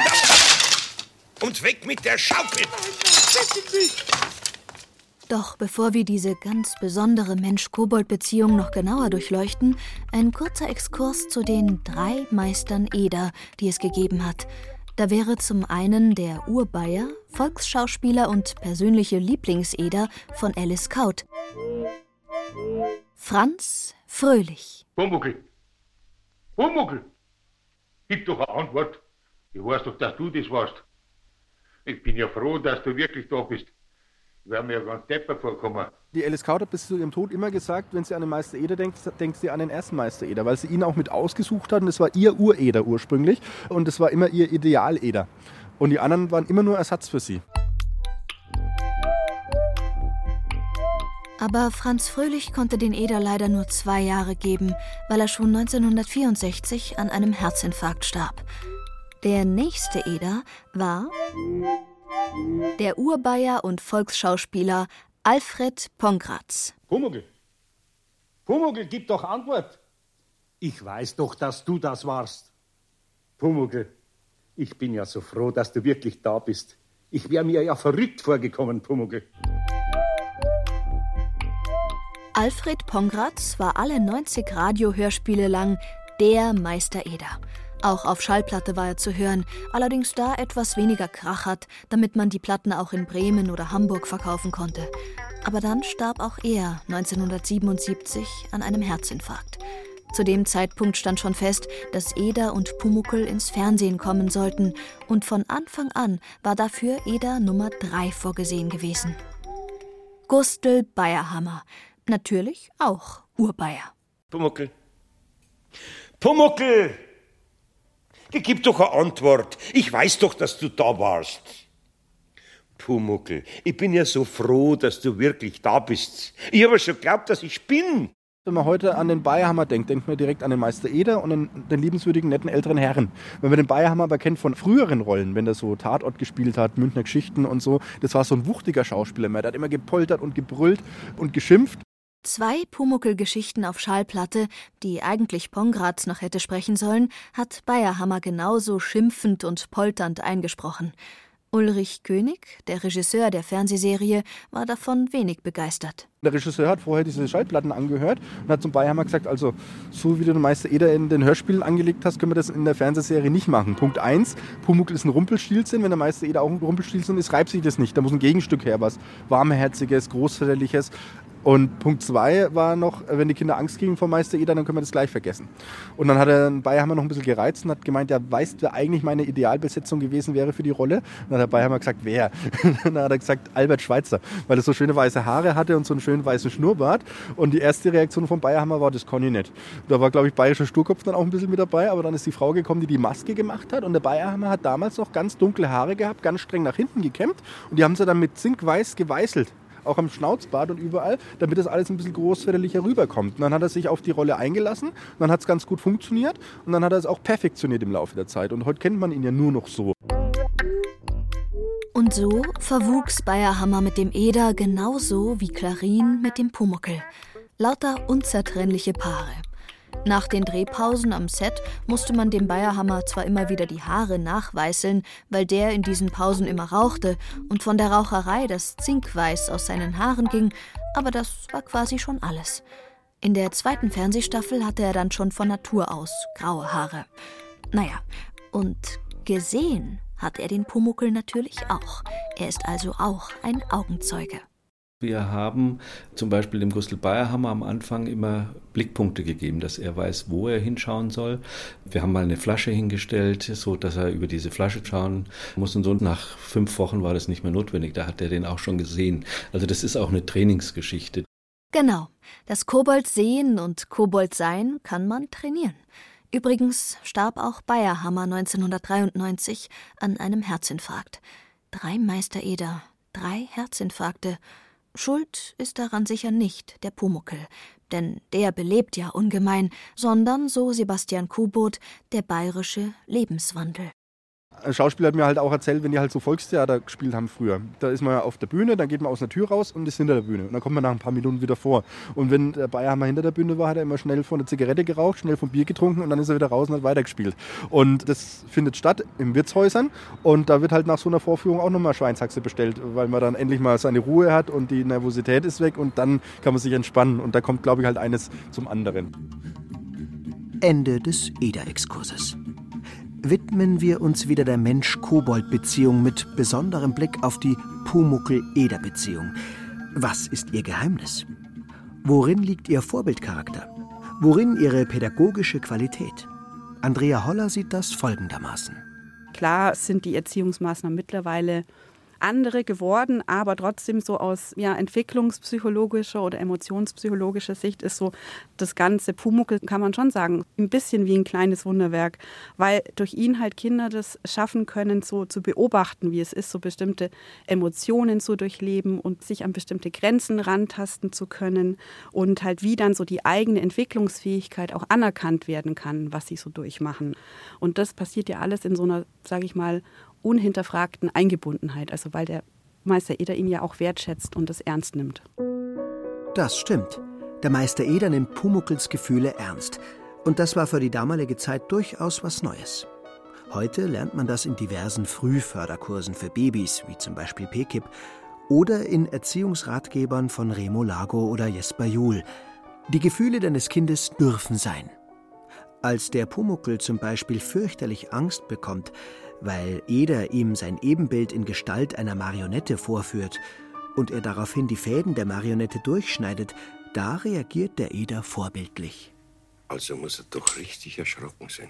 und weg mit der Schaukel. Doch bevor wir diese ganz besondere Mensch-Kobold-Beziehung noch genauer durchleuchten, ein kurzer Exkurs zu den 3 Meistern Eder, die es gegeben hat. Da wäre zum einen der Urbayer, Volksschauspieler und persönliche Lieblingseder von Alice Kaut. Franz Fröhlich. Pumuckl! Pumuckl! Gib doch eine Antwort. Ich weiß doch, dass du das warst. Ich bin ja froh, dass du wirklich da bist. Wir haben ja ganz deppert vorkommen. Die Alice Kaut hat bis zu ihrem Tod immer gesagt, wenn sie an den Meister Eder denkt, denkt sie an den ersten Meister Eder, weil sie ihn auch mit ausgesucht hat. Und das war ihr Ureder ursprünglich und das war immer ihr Idealeder. Und die anderen waren immer nur Ersatz für sie. Aber Franz Fröhlich konnte den Eder leider nur 2 Jahre geben, weil er schon 1964 an einem Herzinfarkt starb. Der nächste Eder war der Urbayer und Volksschauspieler Alfred Pongratz. Pumuckl! Pumuckl, gib doch Antwort! Ich weiß doch, dass du das warst. Pumuckl, ich bin ja so froh, dass du wirklich da bist. Ich wäre mir ja verrückt vorgekommen, Pumuckl. Alfred Pongratz war alle 90 Radiohörspiele lang der Meister Eder. Auch auf Schallplatte war er zu hören, allerdings da etwas weniger krachert, damit man die Platten auch in Bremen oder Hamburg verkaufen konnte. Aber dann starb auch er 1977 an einem Herzinfarkt. Zu dem Zeitpunkt stand schon fest, dass Eder und Pumuckl ins Fernsehen kommen sollten. Und von Anfang an war dafür Eder Nummer 3 vorgesehen gewesen. Gustl Bayrhammer. Natürlich auch Urbayer. Pumuckl. Pumuckl! Gib doch eine Antwort. Ich weiß doch, dass du da warst. Pumuckl, ich bin ja so froh, dass du wirklich da bist. Ich habe schon geglaubt, dass ich bin. Wenn man heute an den Bayrhammer denkt, denkt man direkt an den Meister Eder und den liebenswürdigen, netten älteren Herren. Wenn man den Bayrhammer aber kennt von früheren Rollen, wenn der so Tatort gespielt hat, Münchner Geschichten und so, das war so ein wuchtiger Schauspieler mehr. Der hat immer gepoltert und gebrüllt und geschimpft. 2 Pumuckl-Geschichten auf Schallplatte, die eigentlich Pongratz noch hätte sprechen sollen, hat Bayrhammer genauso schimpfend und polternd eingesprochen. Ulrich König, der Regisseur der Fernsehserie, war davon wenig begeistert. Der Regisseur hat vorher diese Schallplatten angehört und hat zum Bayrhammer gesagt, also so wie du den Meister Eder in den Hörspielen angelegt hast, können wir das in der Fernsehserie nicht machen. Punkt 1, Pumuckl ist ein Rumpelstilzchen, wenn der Meister Eder auch ein Rumpelstilzchen ist, reibt sich das nicht, da muss ein Gegenstück her, was warmherziges, großväterliches. Und Punkt 2 war noch, wenn die Kinder Angst kriegen vor Meister Eder, dann können wir das gleich vergessen. Und dann hat er den Bayrhammer noch ein bisschen gereizt und hat gemeint, ja, weißt du, wer eigentlich meine Idealbesetzung gewesen wäre für die Rolle? Und dann hat der Bayrhammer gesagt, wer? Und dann hat er gesagt, Albert Schweitzer, weil er so schöne weiße Haare hatte und so einen schönen weißen Schnurrbart. Und die erste Reaktion von Bayrhammer war, das kann ich nicht. Da war, glaube ich, Bayerischer Sturkopf dann auch ein bisschen mit dabei, aber dann ist die Frau gekommen, die die Maske gemacht hat. Und der Bayrhammer hat damals noch ganz dunkle Haare gehabt, ganz streng nach hinten gekämmt. Und die haben sie dann mit Zinkweiß geweißelt. Auch am Schnauzbart und überall, damit das alles ein bisschen großväterlicher rüberkommt. Und dann hat er sich auf die Rolle eingelassen, dann hat es ganz gut funktioniert und dann hat er es auch perfektioniert im Laufe der Zeit. Und heute kennt man ihn ja nur noch so. Und so verwuchs Bayrhammer mit dem Eder genauso wie Clarin mit dem Pumuckl. Lauter unzertrennliche Paare. Nach den Drehpausen am Set musste man dem Bayrhammer zwar immer wieder die Haare nachweißeln, weil der in diesen Pausen immer rauchte und von der Raucherei das Zinkweiß aus seinen Haaren ging, aber das war quasi schon alles. In der 2. Fernsehstaffel hatte er dann schon von Natur aus graue Haare. Naja, und gesehen hat er den Pumuckl natürlich auch. Er ist also auch ein Augenzeuge. Wir haben zum Beispiel dem Gustl Bayrhammer am Anfang immer Blickpunkte gegeben, dass er weiß, wo er hinschauen soll. Wir haben mal eine Flasche hingestellt, so dass er über diese Flasche schauen muss und so. Nach 5 Wochen war das nicht mehr notwendig, da hat er den auch schon gesehen. Also das ist auch eine Trainingsgeschichte. Genau, das Kobold sehen und Kobold sein kann man trainieren. Übrigens starb auch Bayrhammer 1993 an einem Herzinfarkt. 3 Meister Eder, 3 Herzinfarkte. Schuld ist daran sicher nicht der Pumuckl, denn der belebt ja ungemein, sondern, so Sebastian Kubot, der bayerische Lebenswandel. ein Schauspieler hat mir halt auch erzählt, wenn die halt so Volkstheater gespielt haben früher, da ist man ja auf der Bühne, dann geht man aus einer Tür raus und ist hinter der Bühne. Und dann kommt man nach ein paar Minuten wieder vor. Und wenn der Bayrhammer hinter der Bühne war, hat er immer schnell von der Zigarette geraucht, schnell vom Bier getrunken und dann ist er wieder raus und hat weitergespielt. Und das findet statt in Wirtshäusern und da wird halt nach so einer Vorführung auch nochmal Schweinshaxe bestellt, weil man dann endlich mal seine Ruhe hat und die Nervosität ist weg und dann kann man sich entspannen. Und da kommt, glaube ich, halt eines zum anderen. Ende des EDA-Exkurses. Widmen wir uns wieder der Mensch-Kobold-Beziehung mit besonderem Blick auf die Pumuckl-Eder-Beziehung. Was ist ihr Geheimnis? Worin liegt ihr Vorbildcharakter? Worin ihre pädagogische Qualität? Andrea Holler sieht das folgendermaßen. Klar sind die Erziehungsmaßnahmen mittlerweile andere geworden, aber trotzdem so aus entwicklungspsychologischer oder emotionspsychologischer Sicht ist so das ganze Pumuckl, kann man schon sagen, ein bisschen wie ein kleines Wunderwerk, weil durch ihn halt Kinder das schaffen können, so zu beobachten, wie es ist, so bestimmte Emotionen zu durchleben und sich an bestimmte Grenzen rantasten zu können und halt wie dann so die eigene Entwicklungsfähigkeit auch anerkannt werden kann, was sie so durchmachen. Und das passiert ja alles in so einer, sage ich mal, unhinterfragten Eingebundenheit, also weil der Meister Eder ihn ja auch wertschätzt und es ernst nimmt. Das stimmt. Der Meister Eder nimmt Pumuckls Gefühle ernst. Und das war für die damalige Zeit durchaus was Neues. Heute lernt man das in diversen Frühförderkursen für Babys, wie zum Beispiel PKIP, oder in Erziehungsratgebern von Remo Lago oder Jesper Juhl. Die Gefühle deines Kindes dürfen sein. Als der Pumuckl zum Beispiel fürchterlich Angst bekommt, weil Eder ihm sein Ebenbild in Gestalt einer Marionette vorführt und er daraufhin die Fäden der Marionette durchschneidet, da reagiert der Eder vorbildlich. Also muss er doch richtig erschrocken sein.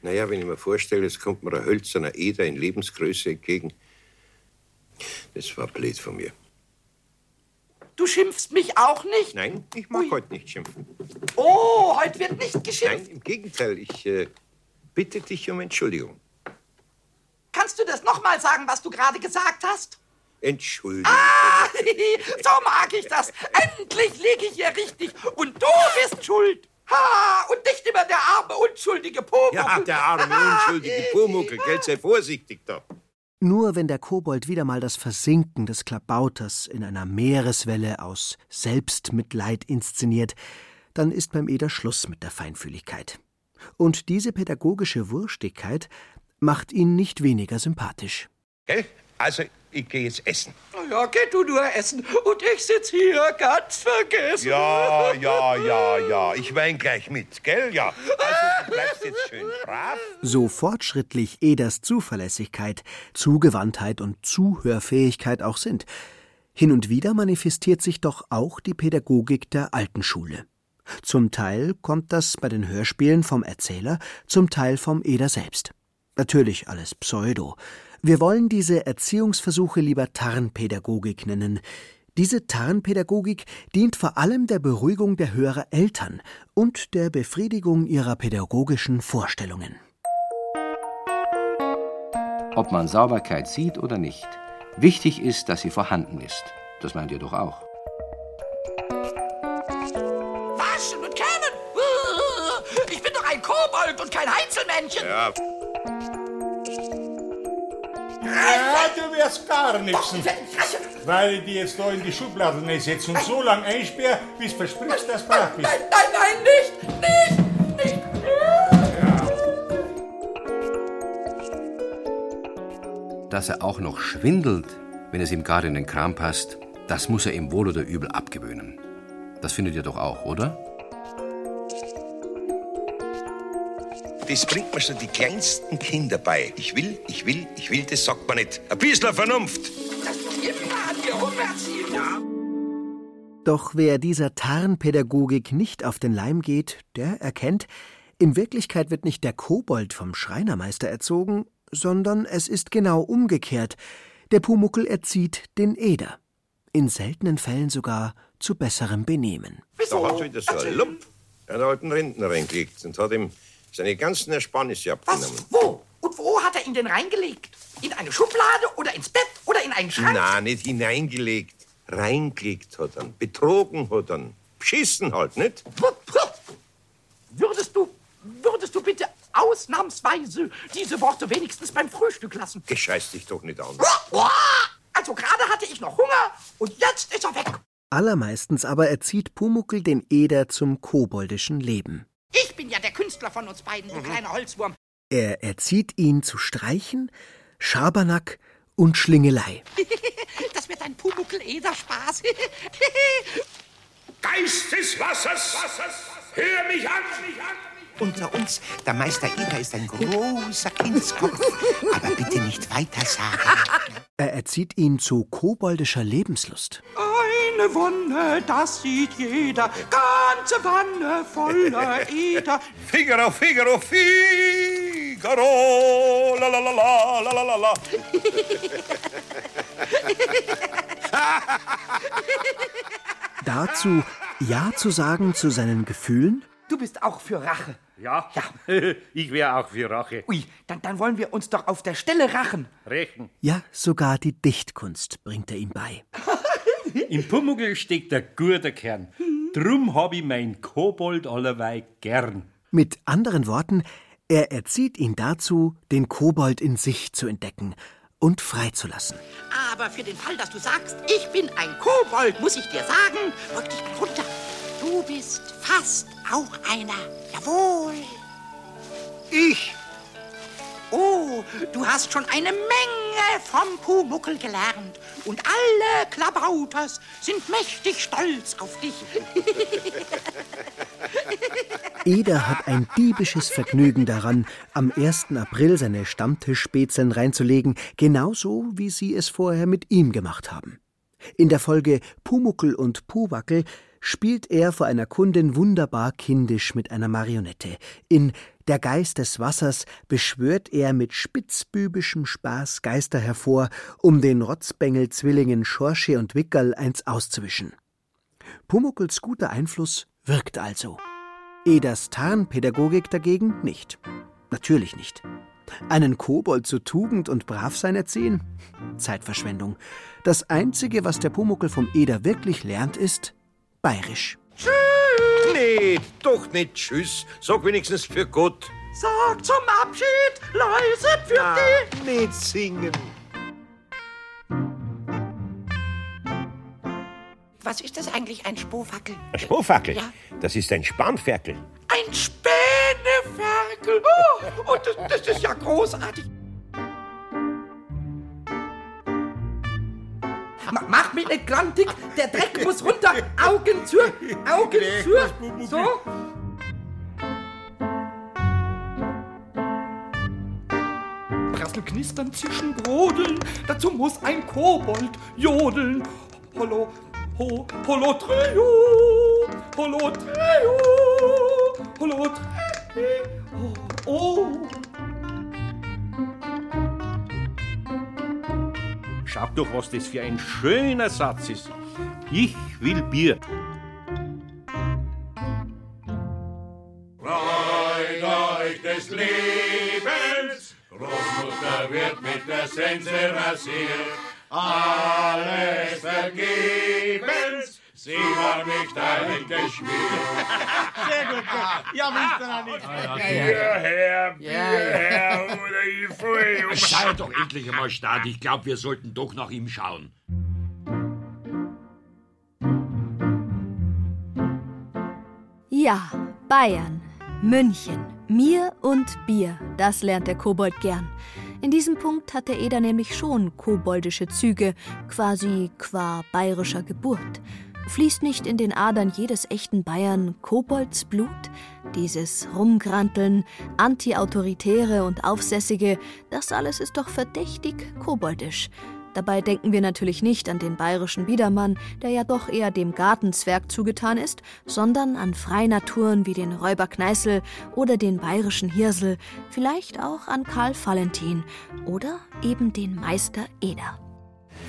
Naja, wenn ich mir vorstelle, es kommt mir ein hölzerner Eder in Lebensgröße entgegen. Das war blöd von mir. Du schimpfst mich auch nicht? Nein, ich mag heute nicht schimpfen. Oh, heute wird nicht geschimpft? Nein, im Gegenteil, ich... bitte dich um Entschuldigung. Kannst du das nochmal sagen, was du gerade gesagt hast? Entschuldigung. Ah, so mag ich das. Endlich liege ich hier richtig. Und du bist schuld. Ha, und nicht immer der arme, unschuldige Pumuckl. Ja, der arme, unschuldige Pumuckl. Gell, sei vorsichtig da. Nur wenn der Kobold wieder mal das Versinken des Klabauters in einer Meereswelle aus Selbstmitleid inszeniert, dann ist beim Eder Schluss mit der Feinfühligkeit. Und diese pädagogische Wurstigkeit macht ihn nicht weniger sympathisch. Gell? Also, ich gehe jetzt essen. Ja, geh du nur essen. Und ich sitze hier ganz vergessen. Ja. Ich weine gleich mit, gell? Ja. Also, du bleibst jetzt schön brav. So fortschrittlich Eders Zuverlässigkeit, Zugewandtheit und Zuhörfähigkeit auch sind, hin und wieder manifestiert sich doch auch die Pädagogik der alten Schule. Zum Teil kommt das bei den Hörspielen vom Erzähler, zum Teil vom Eder selbst. Natürlich alles Pseudo. Wir wollen diese Erziehungsversuche lieber Tarnpädagogik nennen. Diese Tarnpädagogik dient vor allem der Beruhigung der Hörer Eltern und der Befriedigung ihrer pädagogischen Vorstellungen. Ob man Sauberkeit sieht oder nicht, wichtig ist, dass sie vorhanden ist. Das meint ihr doch auch. Und kein Heinzelmännchen. Ja. Ja, du wirst gar nichts. Weil ich die jetzt da in die Schublade setze und so lange einsperre, bis du versprichst, dass du brav bist. Nein, nicht. Ja. Dass er auch noch schwindelt, wenn es ihm gerade in den Kram passt, das muss er ihm wohl oder übel abgewöhnen. Das findet ihr doch auch, oder? Das bringt mir schon die kleinsten Kinder bei. Ich will, das sagt man nicht. Ein bisschen Vernunft. Das probiert immer an dir rumerziehen. Ja. Doch wer dieser Tarnpädagogik nicht auf den Leim geht, der erkennt, in Wirklichkeit wird nicht der Kobold vom Schreinermeister erzogen, sondern es ist genau umgekehrt. Der Pumuckl erzieht den Eder. In seltenen Fällen sogar zu besserem Benehmen. Da hat wieder so ein Lump. Er hat halt einen Rentner reingelegt und hat ihm seine ganzen Ersparnisse abgenommen. Was? Wo? Und wo hat er ihn denn reingelegt? In eine Schublade oder ins Bett oder in einen Schrank? Na, nicht hineingelegt. Reingelegt hat er. Betrogen hat er. Beschissen halt, nicht? Würdest du bitte ausnahmsweise diese Worte wenigstens beim Frühstück lassen. Ich scheiß dich doch nicht an. Also gerade hatte ich noch Hunger und jetzt ist er weg. Allermeistens aber erzieht Pumuckl den Eder zum koboldischen Leben. Ich bin ja der Künstler von uns beiden, du kleiner Holzwurm. Er erzieht ihn zu Streichen, Schabernack und Schlingelei. Das wird ein Pumuckl-Eder-Spaß. Geist des Wassers, hör mich an! Unter uns, der Meister Eder ist ein großer Kindskopf, aber bitte nicht weitersagen. Er erzieht ihn zu koboldischer Lebenslust. Eine Wonne, das sieht jeder, ganze Wanne voller Eder. Figaro, Figaro, Figaro, la la la la la la la. Dazu Ja zu sagen zu seinen Gefühlen? Du bist auch für Rache. Ja, ja. Ich wäre auch für Rache. Ui, dann wollen wir uns doch auf der Stelle rachen. Rächen. Ja, sogar die Dichtkunst bringt er ihm bei. Im Pumuckl steckt ein guter Kern. Drum hab ich mein Kobold allerweil gern. Mit anderen Worten, er erzieht ihn dazu, den Kobold in sich zu entdecken und freizulassen. Aber für den Fall, dass du sagst, ich bin ein Kobold, muss ich dir sagen, rück dich mal runter. Du bist fast auch einer. Jawohl. Ich? Oh, du hast schon eine Menge vom Pumuckl gelernt. Und alle Klabauters sind mächtig stolz auf dich. Eder hat ein diebisches Vergnügen daran, am 1. April seine Stammtischspätzeln reinzulegen, genauso wie sie es vorher mit ihm gemacht haben. In der Folge Pumuckl und Puwackel spielt er vor einer Kundin wunderbar kindisch mit einer Marionette. In Der Geist des Wassers beschwört er mit spitzbübischem Spaß Geister hervor, um den Rotzbengel-Zwillingen Schorsche und Wickerl eins auszuwischen. Pumuckls guter Einfluss wirkt also. Eders Tarnpädagogik dagegen nicht. Natürlich nicht. Einen Kobold zu Tugend und Bravsein erziehen? Zeitverschwendung. Das Einzige, was der Pumuckl vom Eder wirklich lernt, ist bayerisch. Tschüss! Nee, doch nicht tschüss. Sag wenigstens für Gott. Sag zum Abschied, leise für die. Nicht singen. Was ist das eigentlich, ein Spofackel? Ein Spofackel? Ja. Das ist ein Spanferkel. Ein Späneferkel. Oh, das ist ja großartig. Mach mich nicht grantig, der Dreck muss runter. Augen zu. So. Prasseln, knistern, zischen, brodeln. Dazu muss ein Kobold jodeln. Hallo, ho, hallo, Trio. Hallo, Trio. Hallo, Trio. Oh. Schaut doch, was das für ein schöner Satz ist. Ich will Bier. Freut euch des Lebens, Großmutter wird mit der Sense rasiert. Alles vergebens, sie war nicht ein Geschwür. Sehr gut, ja, willst du noch nicht. Bier her, oder ich fall um. Schau doch endlich einmal Staat, ich glaube, wir sollten doch nach ihm schauen. Ja, Bayern, München, mir und Bier, das lernt der Kobold gern. In diesem Punkt hat der Eder nämlich schon koboldische Züge, quasi qua bayerischer Geburt. Fließt nicht in den Adern jedes echten Bayern Koboldsblut? Dieses Rumgranteln, Antiautoritäre und Aufsässige, das alles ist doch verdächtig koboldisch. Dabei denken wir natürlich nicht an den bayerischen Biedermann, der ja doch eher dem Gartenzwerg zugetan ist, sondern an Freinaturen wie den Räuber Kneißl oder den bayerischen Hirsel, vielleicht auch an Karl Valentin oder eben den Meister Eder.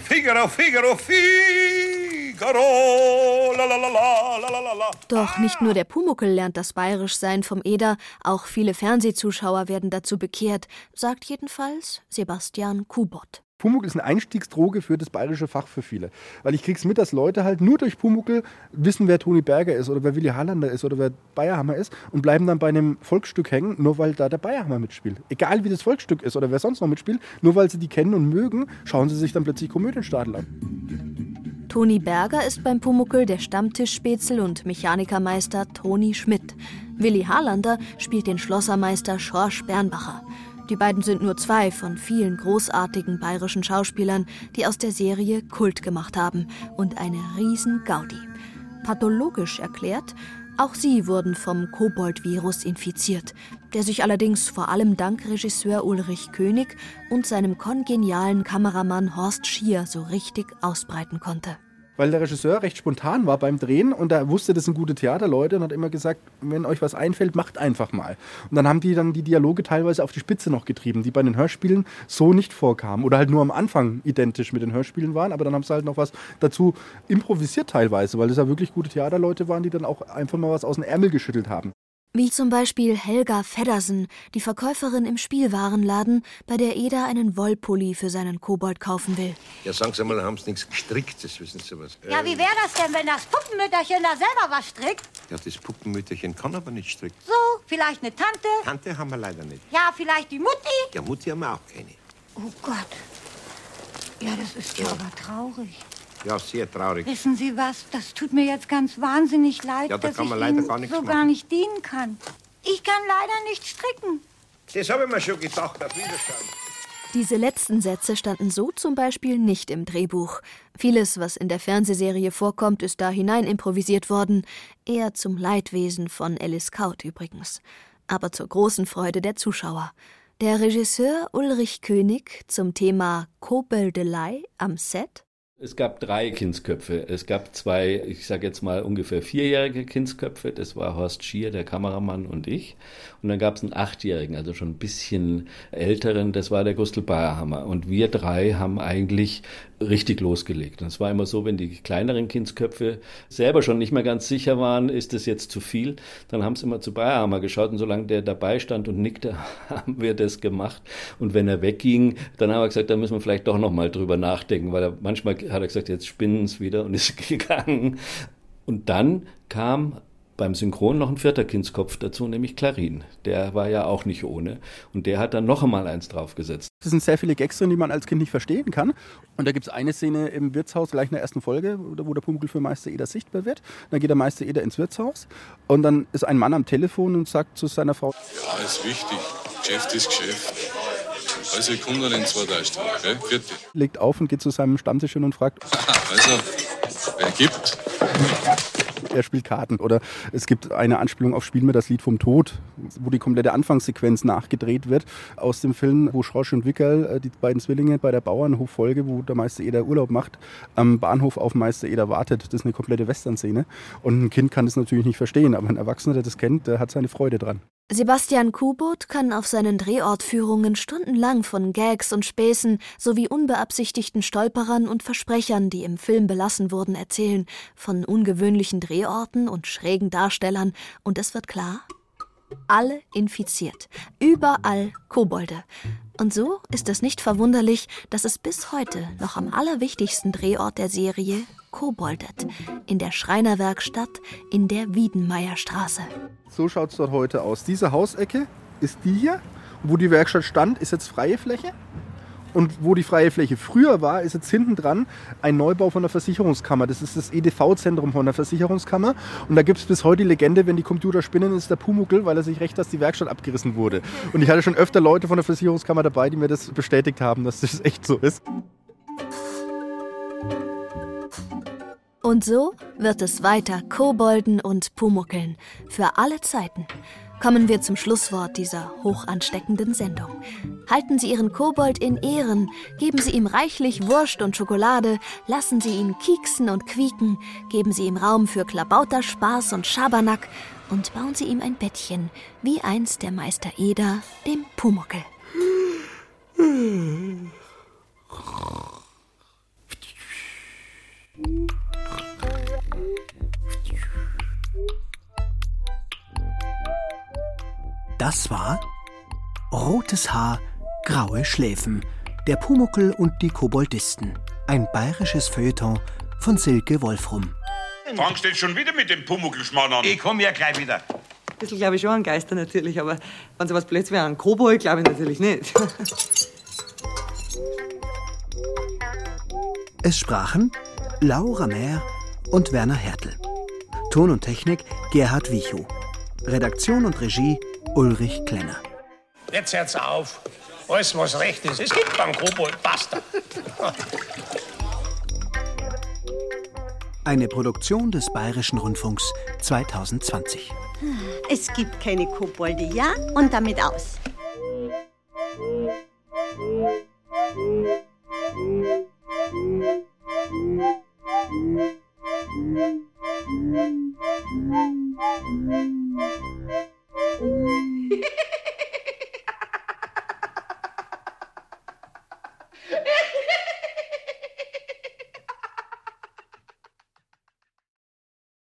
Figaro, Figaro, Figaro, la la la la la la la. Doch nicht nur der Pumuckl lernt das Bayerischsein vom Eder, auch viele Fernsehzuschauer werden dazu bekehrt, sagt jedenfalls Sebastian Kubot. Pumuckl ist eine Einstiegsdroge für das bayerische Fach für viele. Weil ich krieg's mit, dass Leute halt nur durch Pumuckl wissen, wer Toni Berger ist oder wer Willi Harlander ist oder wer Bayrhammer ist und bleiben dann bei einem Volksstück hängen, nur weil da der Bayrhammer mitspielt. Egal wie das Volksstück ist oder wer sonst noch mitspielt, nur weil sie die kennen und mögen, schauen sie sich dann plötzlich Komödienstadel an. Toni Berger ist beim Pumuckl der Stammtischspätzl und Mechanikermeister Toni Schmidt. Willi Harlander spielt den Schlossermeister Schorsch Bernbacher. Die beiden sind nur zwei von vielen großartigen bayerischen Schauspielern, die aus der Serie Kult gemacht haben und eine Riesen-Gaudi. Pathologisch erklärt, auch sie wurden vom Kobold-Virus infiziert, der sich allerdings vor allem dank Regisseur Ulrich König und seinem kongenialen Kameramann Horst Schier so richtig ausbreiten konnte. Weil der Regisseur recht spontan war beim Drehen und er wusste, das sind gute Theaterleute und hat immer gesagt, wenn euch was einfällt, macht einfach mal. Und dann haben die dann die Dialoge teilweise auf die Spitze noch getrieben, die bei den Hörspielen so nicht vorkamen oder halt nur am Anfang identisch mit den Hörspielen waren, aber dann haben sie halt noch was dazu improvisiert teilweise, weil es ja wirklich gute Theaterleute waren, die dann auch einfach mal was aus dem Ärmel geschüttelt haben. Wie zum Beispiel Helga Feddersen, die Verkäuferin im Spielwarenladen, bei der Eda einen Wollpulli für seinen Kobold kaufen will. Ja, sagen Sie mal, haben Sie nichts gestrickt, das wissen Sie was. Ja, wie wäre das denn, wenn das Puppenmütterchen da selber was strickt? Ja, das Puppenmütterchen kann aber nicht stricken. So, vielleicht eine Tante? Tante haben wir leider nicht. Ja, vielleicht die Mutti? Ja, Mutti haben wir auch keine. Oh Gott. Ja, das ist ja aber traurig. Ja, sehr traurig. Wissen Sie was? Das tut mir jetzt ganz wahnsinnig leid, ja, da dass ich Ihnen gar so machen. Gar nicht dienen kann. Ich kann leider nicht stricken. Das habe ich mir schon gedacht, auf Wiedersehen. Diese letzten Sätze standen so zum Beispiel nicht im Drehbuch. Vieles, was in der Fernsehserie vorkommt, ist da hinein improvisiert worden. Eher zum Leidwesen von Alice Kaut übrigens. Aber zur großen Freude der Zuschauer. Der Regisseur Ulrich König zum Thema Koboldelei am Set. Es gab 3 Kindsköpfe. Es gab 2, ich sage jetzt mal ungefähr 4-jährige Kindsköpfe. Das war Horst Schier, der Kameramann und ich. Und dann gab es einen 8-jährigen, also schon ein bisschen älteren. Das war der Gustl Bayrhammer. Und wir 3 haben eigentlich richtig losgelegt. Und es war immer so, wenn die kleineren Kindsköpfe selber schon nicht mehr ganz sicher waren, ist das jetzt zu viel, dann haben sie immer zu Bayrhammer geschaut. Und solange der dabei stand und nickte, haben wir das gemacht. Und wenn er wegging, dann haben wir gesagt, da müssen wir vielleicht doch nochmal drüber nachdenken, weil er manchmal hat er gesagt, jetzt spinnen es wieder und ist gegangen. Und dann kam beim Synchron noch ein 4. Kindskopf dazu, nämlich Clarin. Der war ja auch nicht ohne. Und der hat dann noch einmal eins draufgesetzt. Es sind sehr viele Gags drin, die man als Kind nicht verstehen kann. Und da gibt es eine Szene im Wirtshaus, gleich in der ersten Folge, wo der Pumuckl für Meister Eder sichtbar wird. Dann geht der Meister Eder ins Wirtshaus. Und dann ist ein Mann am Telefon und sagt zu seiner Frau: Ja, ist wichtig. Geschäft ist Geschäft. Also, ich komme dann in 2 Tagen, okay? Vierte. Legt auf und geht zu seinem Stammtisch hin und fragt: Also, wer gibt? Er spielt Karten. Oder es gibt eine Anspielung auf Spielen wir das Lied vom Tod, wo die komplette Anfangssequenz nachgedreht wird aus dem Film, wo Schorsch und Wickerl, die beiden Zwillinge, bei der Bauernhoffolge, wo der Meister Eder Urlaub macht, am Bahnhof auf Meister Eder wartet. Das ist eine komplette Western-Szene. Und ein Kind kann das natürlich nicht verstehen, aber ein Erwachsener, der das kennt, der hat seine Freude dran. Sebastian Kubot kann auf seinen Drehortführungen stundenlang von Gags und Späßen sowie unbeabsichtigten Stolperern und Versprechern, die im Film belassen wurden, erzählen, von ungewöhnlichen Drehorten und schrägen Darstellern. Und es wird klar, alle infiziert, überall Kobolde. Und so ist es nicht verwunderlich, dass es bis heute noch am allerwichtigsten Drehort der Serie koboldet. In der Schreinerwerkstatt in der Wiedenmeierstraße. So schaut es dort heute aus. Diese Hausecke ist die hier. Wo die Werkstatt stand, ist jetzt freie Fläche. Und wo die freie Fläche früher war, ist jetzt hinten dran ein Neubau von der Versicherungskammer. Das ist das EDV-Zentrum von der Versicherungskammer. Und da gibt es bis heute die Legende, wenn die Computer spinnen, ist der Pumuckl, weil er sich rächt, dass die Werkstatt abgerissen wurde. Und ich hatte schon öfter Leute von der Versicherungskammer dabei, die mir das bestätigt haben, dass das echt so ist. Und so wird es weiter kobolden und pumuckeln. Für alle Zeiten. Kommen wir zum Schlusswort dieser hochansteckenden Sendung. Halten Sie Ihren Kobold in Ehren, geben Sie ihm reichlich Wurst und Schokolade, lassen Sie ihn kieksen und quieken, geben Sie ihm Raum für Klabauterspaß und Schabernack und bauen Sie ihm ein Bettchen, wie einst der Meister Eder, dem Pumuckl. Das war Rotes Haar, graue Schläfen Der Pumuckl und die Koboldisten. Ein bayerisches Feuilleton von Silke Wolfrum. Fangst du jetzt schon wieder mit dem Pumuckl-Schmarrn an? Ich komm ja gleich wieder. Ein bisschen glaube ich schon an Geister natürlich, aber wenn sowas blöd wäre, an Kobold glaube ich natürlich nicht. Es sprachen Laura Mehr und Werner Hertel. Ton und Technik Gerhard Wichow. Redaktion und Regie Ulrich Klenner. Jetzt hört's auf. Alles, was recht ist. Es gibt keinen Kobold. Basta. Eine Produktion des Bayerischen Rundfunks 2020. Es gibt keine Kobolde, ja? Und damit aus.